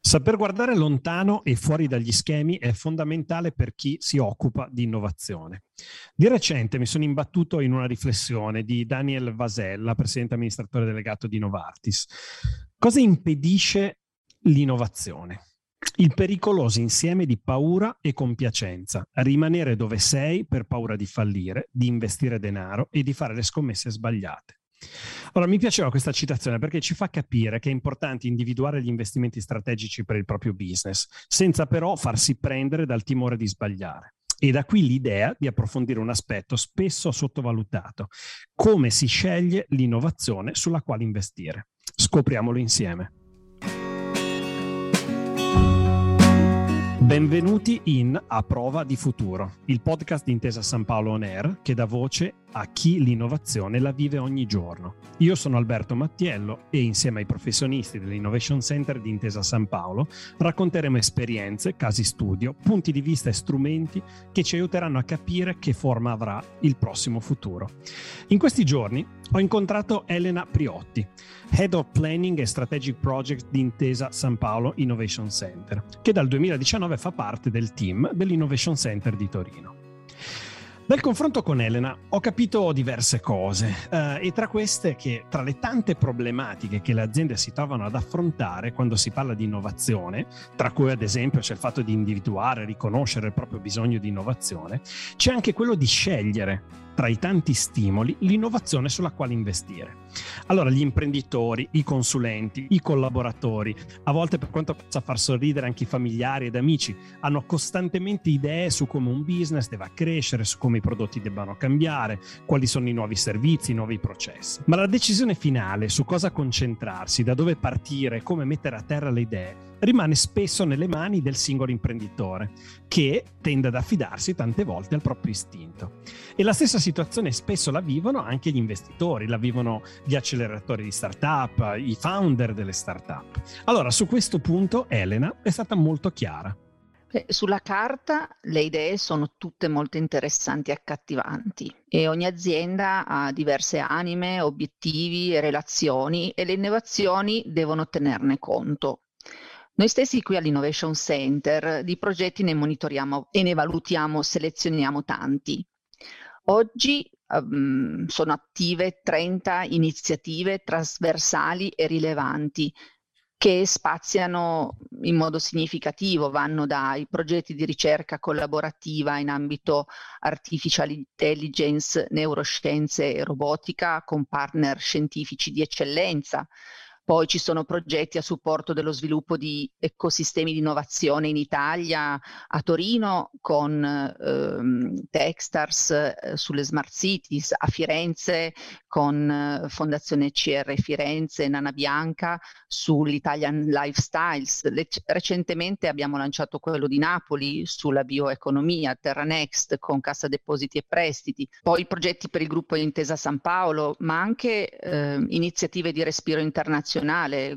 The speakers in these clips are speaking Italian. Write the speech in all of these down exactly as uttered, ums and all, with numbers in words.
Saper guardare lontano e fuori dagli schemi è fondamentale per chi si occupa di innovazione. Di recente mi sono imbattuto in una riflessione di Daniel Vasella, presidente amministratore delegato di Novartis. Cosa impedisce l'innovazione? Il pericoloso insieme di paura e compiacenza, rimanere dove sei per paura di fallire, di investire denaro e di fare le scommesse sbagliate. Allora, mi piaceva questa citazione perché ci fa capire che è importante individuare gli investimenti strategici per il proprio business, senza però farsi prendere dal timore di sbagliare. E da qui l'idea di approfondire un aspetto spesso sottovalutato, come si sceglie l'innovazione sulla quale investire. Scopriamolo insieme. Benvenuti in A Prova di Futuro, il podcast di Intesa Sanpaolo On Air che dà voce a chi l'innovazione la vive ogni giorno. Io sono Alberto Mattiello e insieme ai professionisti dell'Innovation Center di Intesa Sanpaolo racconteremo esperienze, casi studio, punti di vista e strumenti che ci aiuteranno a capire che forma avrà il prossimo futuro. In questi giorni ho incontrato Elena Priotti, Head of Planning e Strategic Project di Intesa Sanpaolo Innovation Center, che dal duemiladiciannove fa parte del team dell'Innovation Center di Torino. Dal confronto con Elena ho capito diverse cose eh, e tra queste che tra le tante problematiche che le aziende si trovano ad affrontare quando si parla di innovazione, tra cui ad esempio c'è il fatto di individuare, riconoscere il proprio bisogno di innovazione, c'è anche quello di scegliere tra i tanti stimoli l'innovazione sulla quale investire. Allora gli imprenditori, i consulenti, i collaboratori, a volte per quanto possa far sorridere anche i familiari ed amici, hanno costantemente idee su come un business deve crescere, su come i prodotti debbano cambiare, quali sono i nuovi servizi, i nuovi processi. Ma la decisione finale su cosa concentrarsi, da dove partire, come mettere a terra le idee, rimane spesso nelle mani del singolo imprenditore, che tende ad affidarsi tante volte al proprio istinto. E la stessa situazione spesso la vivono anche gli investitori, la vivono gli acceleratori di startup, i founder delle startup. Allora, su questo punto Elena è stata molto chiara. Sulla carta le idee sono tutte molto interessanti e accattivanti e ogni azienda ha diverse anime, obiettivi e relazioni e le innovazioni devono tenerne conto. Noi stessi qui all'Innovation Center di progetti ne monitoriamo e ne valutiamo, selezioniamo tanti. Oggi um, sono attive trenta iniziative trasversali e rilevanti che spaziano in modo significativo, vanno dai progetti di ricerca collaborativa in ambito artificial intelligence, neuroscienze e robotica con partner scientifici di eccellenza. Poi ci sono progetti a supporto dello sviluppo di ecosistemi di innovazione in Italia, a Torino con ehm, Techstars eh, sulle Smart Cities, a Firenze con eh, Fondazione C R Firenze e Nana Bianca sull'Italian Lifestyles. Le- recentemente abbiamo lanciato quello di Napoli sulla bioeconomia, TerraNext con Cassa Depositi e Prestiti. Poi progetti per il gruppo Intesa Sanpaolo, ma anche eh, iniziative di respiro internazionale,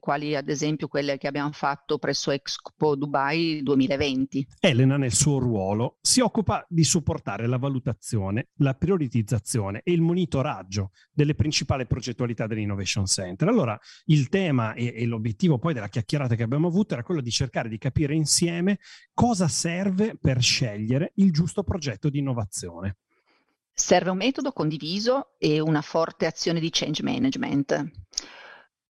quali ad esempio quelle che abbiamo fatto presso Expo Dubai duemilaventi. Elena nel suo ruolo si occupa di supportare la valutazione, la prioritizzazione e il monitoraggio delle principali progettualità dell'Innovation Center. Allora il tema e, e l'obiettivo poi della chiacchierata che abbiamo avuto era quello di cercare di capire insieme cosa serve per scegliere il giusto progetto di innovazione. Serve un metodo condiviso e una forte azione di change management.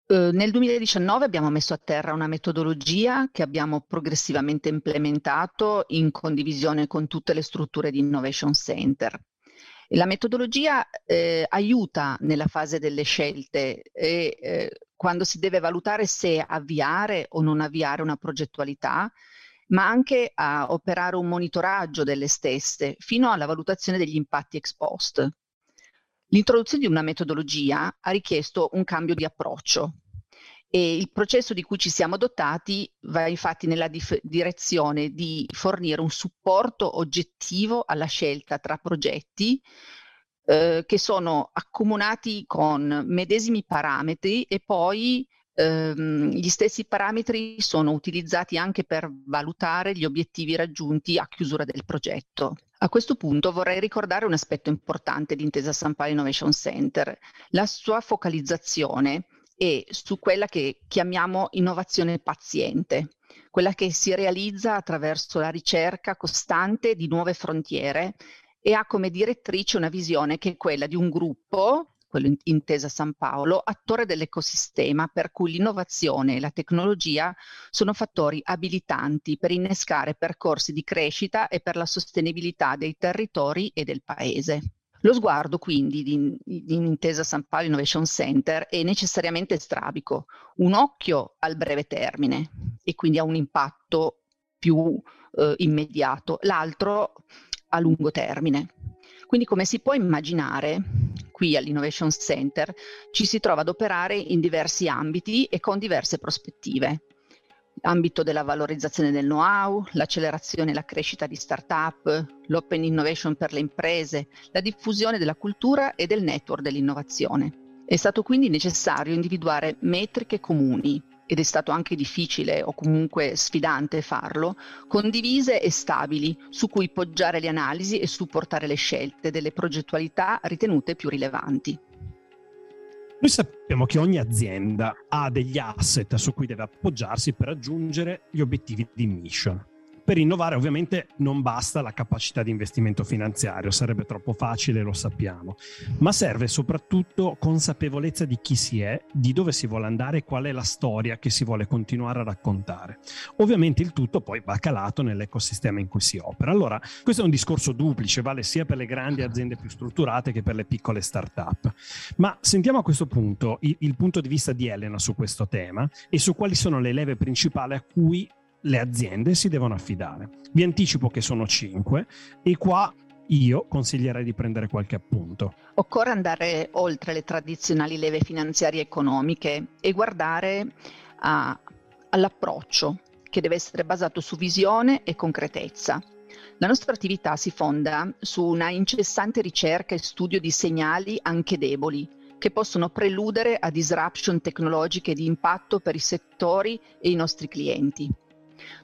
Uh, nel duemiladiciannove abbiamo messo a terra una metodologia che abbiamo progressivamente implementato in condivisione con tutte le strutture di Innovation Center. E la metodologia eh, aiuta nella fase delle scelte e eh, quando si deve valutare se avviare o non avviare una progettualità, ma anche a operare un monitoraggio delle stesse fino alla valutazione degli impatti ex post. L'introduzione di una metodologia ha richiesto un cambio di approccio e il processo di cui ci siamo dotati va infatti nella dif- direzione di fornire un supporto oggettivo alla scelta tra progetti eh, che sono accomunati con medesimi parametri e poi ehm, gli stessi parametri sono utilizzati anche per valutare gli obiettivi raggiunti a chiusura del progetto. A questo punto vorrei ricordare un aspetto importante di Intesa Sanpaolo Innovation Center, la sua focalizzazione è su quella che chiamiamo innovazione paziente, quella che si realizza attraverso la ricerca costante di nuove frontiere e ha come direttrice una visione che è quella di un gruppo, quello Intesa Sanpaolo, attore dell'ecosistema, per cui l'innovazione e la tecnologia sono fattori abilitanti per innescare percorsi di crescita e per la sostenibilità dei territori e del paese. Lo sguardo quindi di, di Intesa Sanpaolo Innovation Center è necessariamente strabico, un occhio al breve termine e quindi a un impatto più eh, immediato, l'altro a lungo termine. Quindi, come si può immaginare, qui all'Innovation Center ci si trova ad operare in diversi ambiti e con diverse prospettive. L'ambito della valorizzazione del know-how, l'accelerazione e la crescita di start-up, l'open innovation per le imprese, la diffusione della cultura e del network dell'innovazione. È stato quindi necessario individuare metriche comuni, ed è stato anche difficile o comunque sfidante farlo, condivise e stabili, su cui poggiare le analisi e supportare le scelte delle progettualità ritenute più rilevanti. Noi sappiamo che ogni azienda ha degli asset su cui deve appoggiarsi per raggiungere gli obiettivi di mission. Per innovare ovviamente non basta la capacità di investimento finanziario, sarebbe troppo facile, lo sappiamo, ma serve soprattutto consapevolezza di chi si è, di dove si vuole andare e qual è la storia che si vuole continuare a raccontare. Ovviamente il tutto poi va calato nell'ecosistema in cui si opera. Allora, questo è un discorso duplice, vale sia per le grandi aziende più strutturate che per le piccole start-up. Ma sentiamo a questo punto il, il punto di vista di Elena su questo tema e su quali sono le leve principali a cui le aziende si devono affidare. Vi anticipo che sono cinque e qua io consiglierei di prendere qualche appunto. Occorre andare oltre le tradizionali leve finanziarie economiche e guardare a, all'approccio che deve essere basato su visione e concretezza. La nostra attività si fonda su una incessante ricerca e studio di segnali anche deboli che possono preludere a disruption tecnologiche di impatto per i settori e i nostri clienti.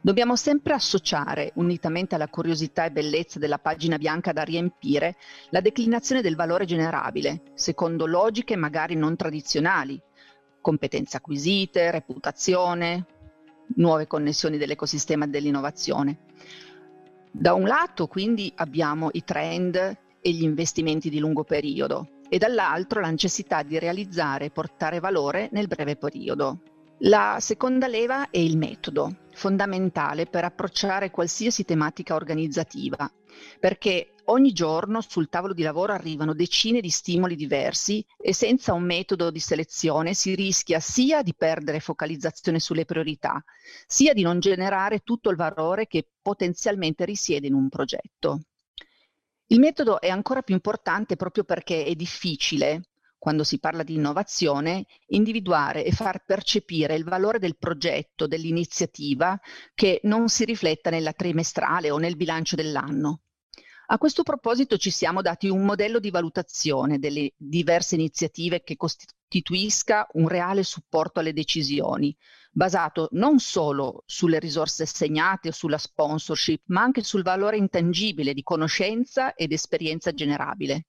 Dobbiamo sempre associare, unitamente alla curiosità e bellezza della pagina bianca da riempire, la declinazione del valore generabile, secondo logiche magari non tradizionali, competenze acquisite, reputazione, nuove connessioni dell'ecosistema dell'innovazione. Da un lato quindi abbiamo i trend e gli investimenti di lungo periodo e dall'altro la necessità di realizzare e portare valore nel breve periodo. La seconda leva è il metodo, fondamentale per approcciare qualsiasi tematica organizzativa, perché ogni giorno sul tavolo di lavoro arrivano decine di stimoli diversi e senza un metodo di selezione si rischia sia di perdere focalizzazione sulle priorità, sia di non generare tutto il valore che potenzialmente risiede in un progetto. Il metodo è ancora più importante proprio perché è difficile, quando si parla di innovazione, individuare e far percepire il valore del progetto, dell'iniziativa, che non si rifletta nella trimestrale o nel bilancio dell'anno. A questo proposito ci siamo dati un modello di valutazione delle diverse iniziative che costituisca un reale supporto alle decisioni, basato non solo sulle risorse assegnate o sulla sponsorship, ma anche sul valore intangibile di conoscenza ed esperienza generabile,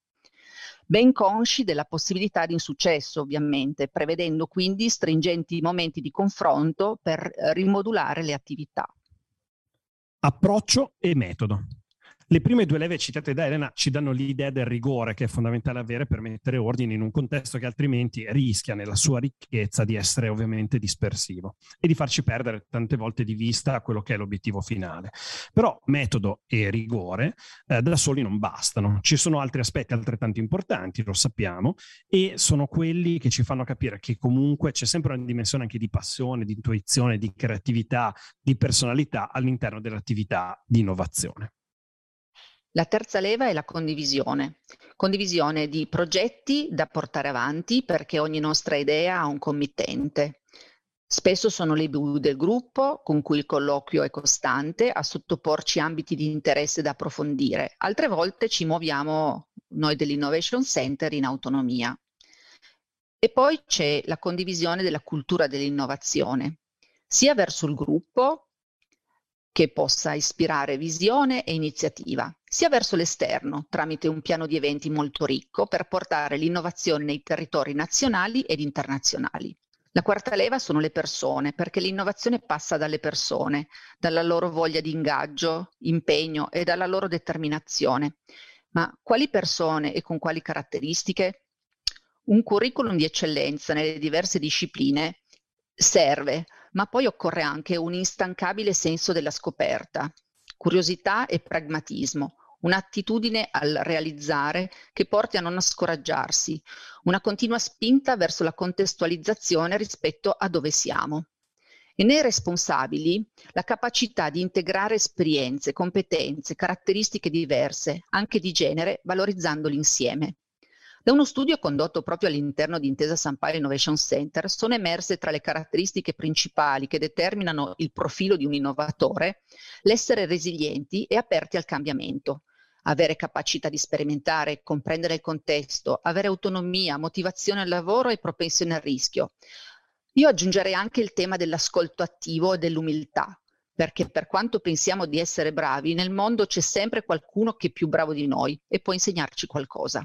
ben consci della possibilità di insuccesso ovviamente, prevedendo quindi stringenti momenti di confronto per rimodulare le attività. Approccio e metodo. Le prime due leve citate da Elena ci danno l'idea del rigore che è fondamentale avere per mettere ordine in un contesto che altrimenti rischia nella sua ricchezza di essere ovviamente dispersivo e di farci perdere tante volte di vista quello che è l'obiettivo finale. Però metodo e rigore eh, da soli non bastano. Ci sono altri aspetti altrettanto importanti, lo sappiamo, e sono quelli che ci fanno capire che comunque c'è sempre una dimensione anche di passione, di intuizione, di creatività, di personalità all'interno dell'attività di innovazione. La terza leva è la condivisione, condivisione di progetti da portare avanti perché ogni nostra idea ha un committente. Spesso sono le B U del gruppo con cui il colloquio è costante a sottoporci ambiti di interesse da approfondire, altre volte ci muoviamo noi dell'Innovation Center in autonomia. E poi c'è la condivisione della cultura dell'innovazione, sia verso il gruppo che possa ispirare visione e iniziativa, sia verso l'esterno tramite un piano di eventi molto ricco per portare l'innovazione nei territori nazionali ed internazionali. La quarta leva sono le persone, perché l'innovazione passa dalle persone, dalla loro voglia di ingaggio, impegno e dalla loro determinazione. Ma quali persone e con quali caratteristiche? Un curriculum di eccellenza nelle diverse discipline serve, ma poi occorre anche un instancabile senso della scoperta, curiosità e pragmatismo, un'attitudine al realizzare che porti a non scoraggiarsi, una continua spinta verso la contestualizzazione rispetto a dove siamo. E nei responsabili la capacità di integrare esperienze, competenze, caratteristiche diverse, anche di genere, valorizzandoli insieme. Da uno studio condotto proprio all'interno di Intesa Sanpaolo Innovation Center sono emerse tra le caratteristiche principali che determinano il profilo di un innovatore l'essere resilienti e aperti al cambiamento, avere capacità di sperimentare, comprendere il contesto, avere autonomia, motivazione al lavoro e propensione al rischio. Io aggiungerei anche il tema dell'ascolto attivo e dell'umiltà, perché per quanto pensiamo di essere bravi, nel mondo c'è sempre qualcuno che è più bravo di noi e può insegnarci qualcosa.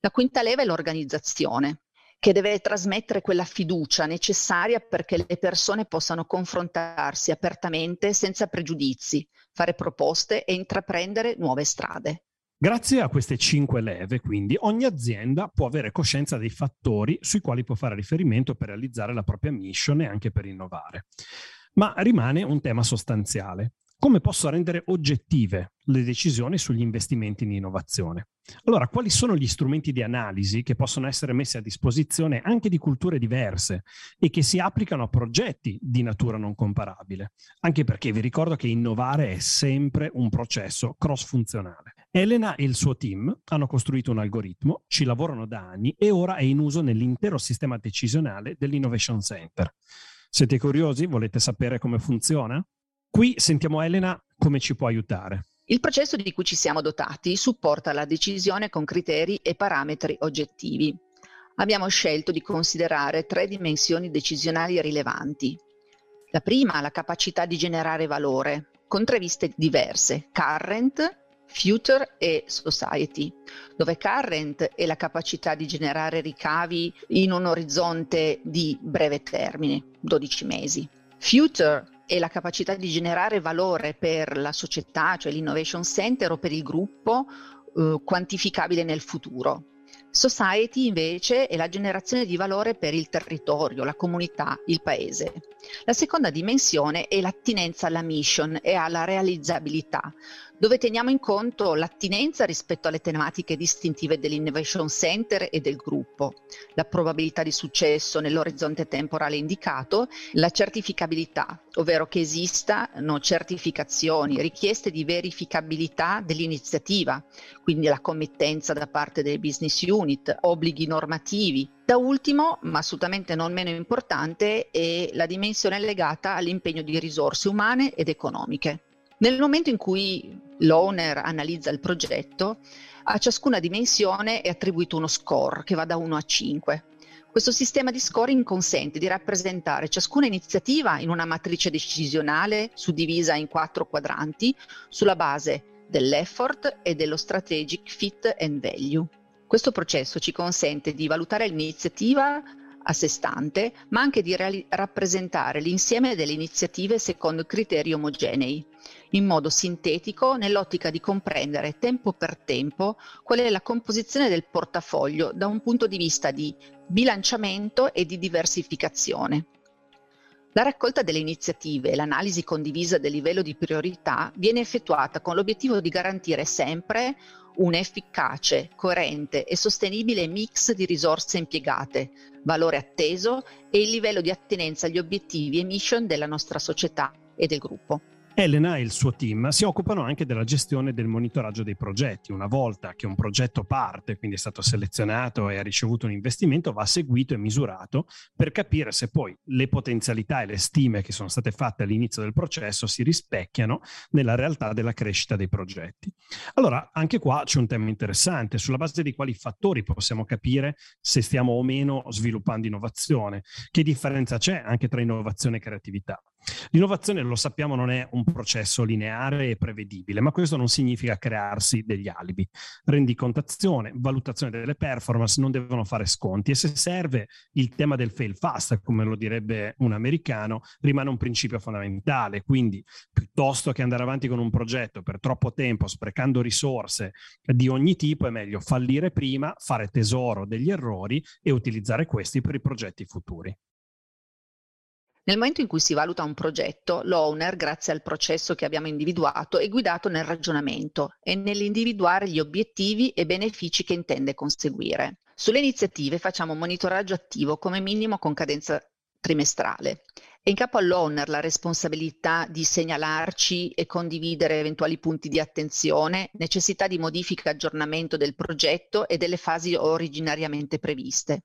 La quinta leva è l'organizzazione, che deve trasmettere quella fiducia necessaria perché le persone possano confrontarsi apertamente senza pregiudizi, fare proposte e intraprendere nuove strade. Grazie a queste cinque leve, quindi, ogni azienda può avere coscienza dei fattori sui quali può fare riferimento per realizzare la propria mission e anche per innovare. Ma rimane un tema sostanziale. Come posso rendere oggettive le decisioni sugli investimenti in innovazione? Allora, quali sono gli strumenti di analisi che possono essere messi a disposizione anche di culture diverse e che si applicano a progetti di natura non comparabile? Anche perché vi ricordo che innovare è sempre un processo cross-funzionale. Elena e il suo team hanno costruito un algoritmo, ci lavorano da anni e ora è in uso nell'intero sistema decisionale dell'Innovation Center. Siete curiosi? Volete sapere come funziona? Qui sentiamo Elena come ci può aiutare. Il processo di cui ci siamo dotati supporta la decisione con criteri e parametri oggettivi. Abbiamo scelto di considerare tre dimensioni decisionali rilevanti. La prima, la capacità di generare valore, con tre viste diverse, current, future e society, dove current è la capacità di generare ricavi in un orizzonte di breve termine, dodici mesi. Future e la capacità di generare valore per la società, cioè l'Innovation Center o per il gruppo, eh, quantificabile nel futuro. Society invece è la generazione di valore per il territorio, la comunità, il paese. La seconda dimensione è l'attinenza alla mission e alla realizzabilità, dove teniamo in conto l'attinenza rispetto alle tematiche distintive dell'Innovation Center e del gruppo, la probabilità di successo nell'orizzonte temporale indicato, la certificabilità, ovvero che esistano certificazioni, richieste di verificabilità dell'iniziativa, quindi la committenza da parte delle business unit, obblighi normativi. Da ultimo, ma assolutamente non meno importante, è la dimensione legata all'impegno di risorse umane ed economiche. Nel momento in cui l'owner analizza il progetto, a ciascuna dimensione è attribuito uno score che va da uno a cinque. Questo sistema di scoring consente di rappresentare ciascuna iniziativa in una matrice decisionale suddivisa in quattro quadranti sulla base dell'effort e dello strategic fit and value. Questo processo ci consente di valutare l'iniziativa a sé stante, ma anche di reali- rappresentare l'insieme delle iniziative secondo criteri omogenei, in modo sintetico nell'ottica di comprendere tempo per tempo qual è la composizione del portafoglio da un punto di vista di bilanciamento e di diversificazione. La raccolta delle iniziative e l'analisi condivisa del livello di priorità viene effettuata con l'obiettivo di garantire sempre un efficace, coerente e sostenibile mix di risorse impiegate, valore atteso e il livello di attinenza agli obiettivi e mission della nostra società e del gruppo. Elena e il suo team si occupano anche della gestione del monitoraggio dei progetti. Una volta che un progetto parte, quindi è stato selezionato e ha ricevuto un investimento, va seguito e misurato per capire se poi le potenzialità e le stime che sono state fatte all'inizio del processo si rispecchiano nella realtà della crescita dei progetti. Allora, anche qua c'è un tema interessante: sulla base di quali fattori possiamo capire se stiamo o meno sviluppando innovazione, che differenza c'è anche tra innovazione e creatività. L'innovazione, lo sappiamo, non è un processo lineare e prevedibile, ma questo non significa crearsi degli alibi. Rendicontazione, valutazione delle performance non devono fare sconti, e se serve il tema del fail fast, come lo direbbe un americano, rimane un principio fondamentale. Quindi, piuttosto che andare avanti con un progetto per troppo tempo sprecando risorse di ogni tipo, è meglio fallire prima, fare tesoro degli errori e utilizzare questi per i progetti futuri. Nel momento in cui si valuta un progetto, l'owner, grazie al processo che abbiamo individuato, è guidato nel ragionamento e nell'individuare gli obiettivi e benefici che intende conseguire. Sulle iniziative facciamo un monitoraggio attivo come minimo con cadenza trimestrale. È in capo all'owner la responsabilità di segnalarci e condividere eventuali punti di attenzione, necessità di modifica e aggiornamento del progetto e delle fasi originariamente previste.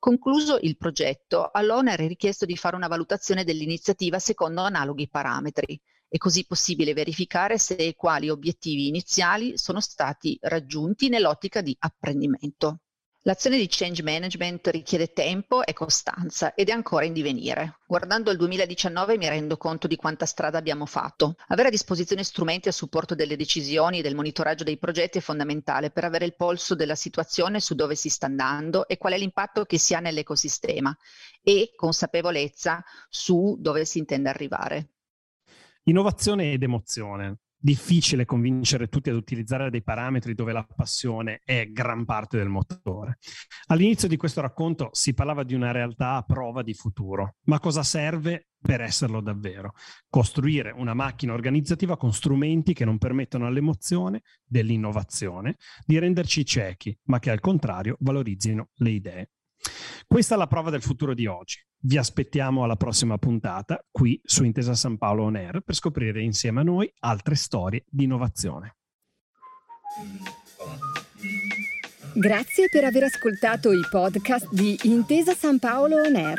Concluso il progetto, all'owner è richiesto di fare una valutazione dell'iniziativa secondo analoghi parametri. È così possibile verificare se e quali obiettivi iniziali sono stati raggiunti nell'ottica di apprendimento. L'azione di change management richiede tempo e costanza ed è ancora in divenire. Guardando il duemiladiciannove mi rendo conto di quanta strada abbiamo fatto. Avere a disposizione strumenti a supporto delle decisioni e del monitoraggio dei progetti è fondamentale per avere il polso della situazione su dove si sta andando e qual è l'impatto che si ha nell'ecosistema, e consapevolezza su dove si intende arrivare. Innovazione ed emozione. Difficile convincere tutti ad utilizzare dei parametri dove la passione è gran parte del motore. All'inizio di questo racconto si parlava di una realtà a prova di futuro, ma cosa serve per esserlo davvero? Costruire una macchina organizzativa con strumenti che non permettono all'emozione dell'innovazione di renderci ciechi, ma che al contrario valorizzino le idee. Questa è la prova del futuro di oggi. Vi aspettiamo alla prossima puntata qui su Intesa Sanpaolo On Air per scoprire insieme a noi altre storie di innovazione. Grazie per aver ascoltato i podcast di Intesa Sanpaolo On Air.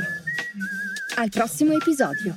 Al prossimo episodio.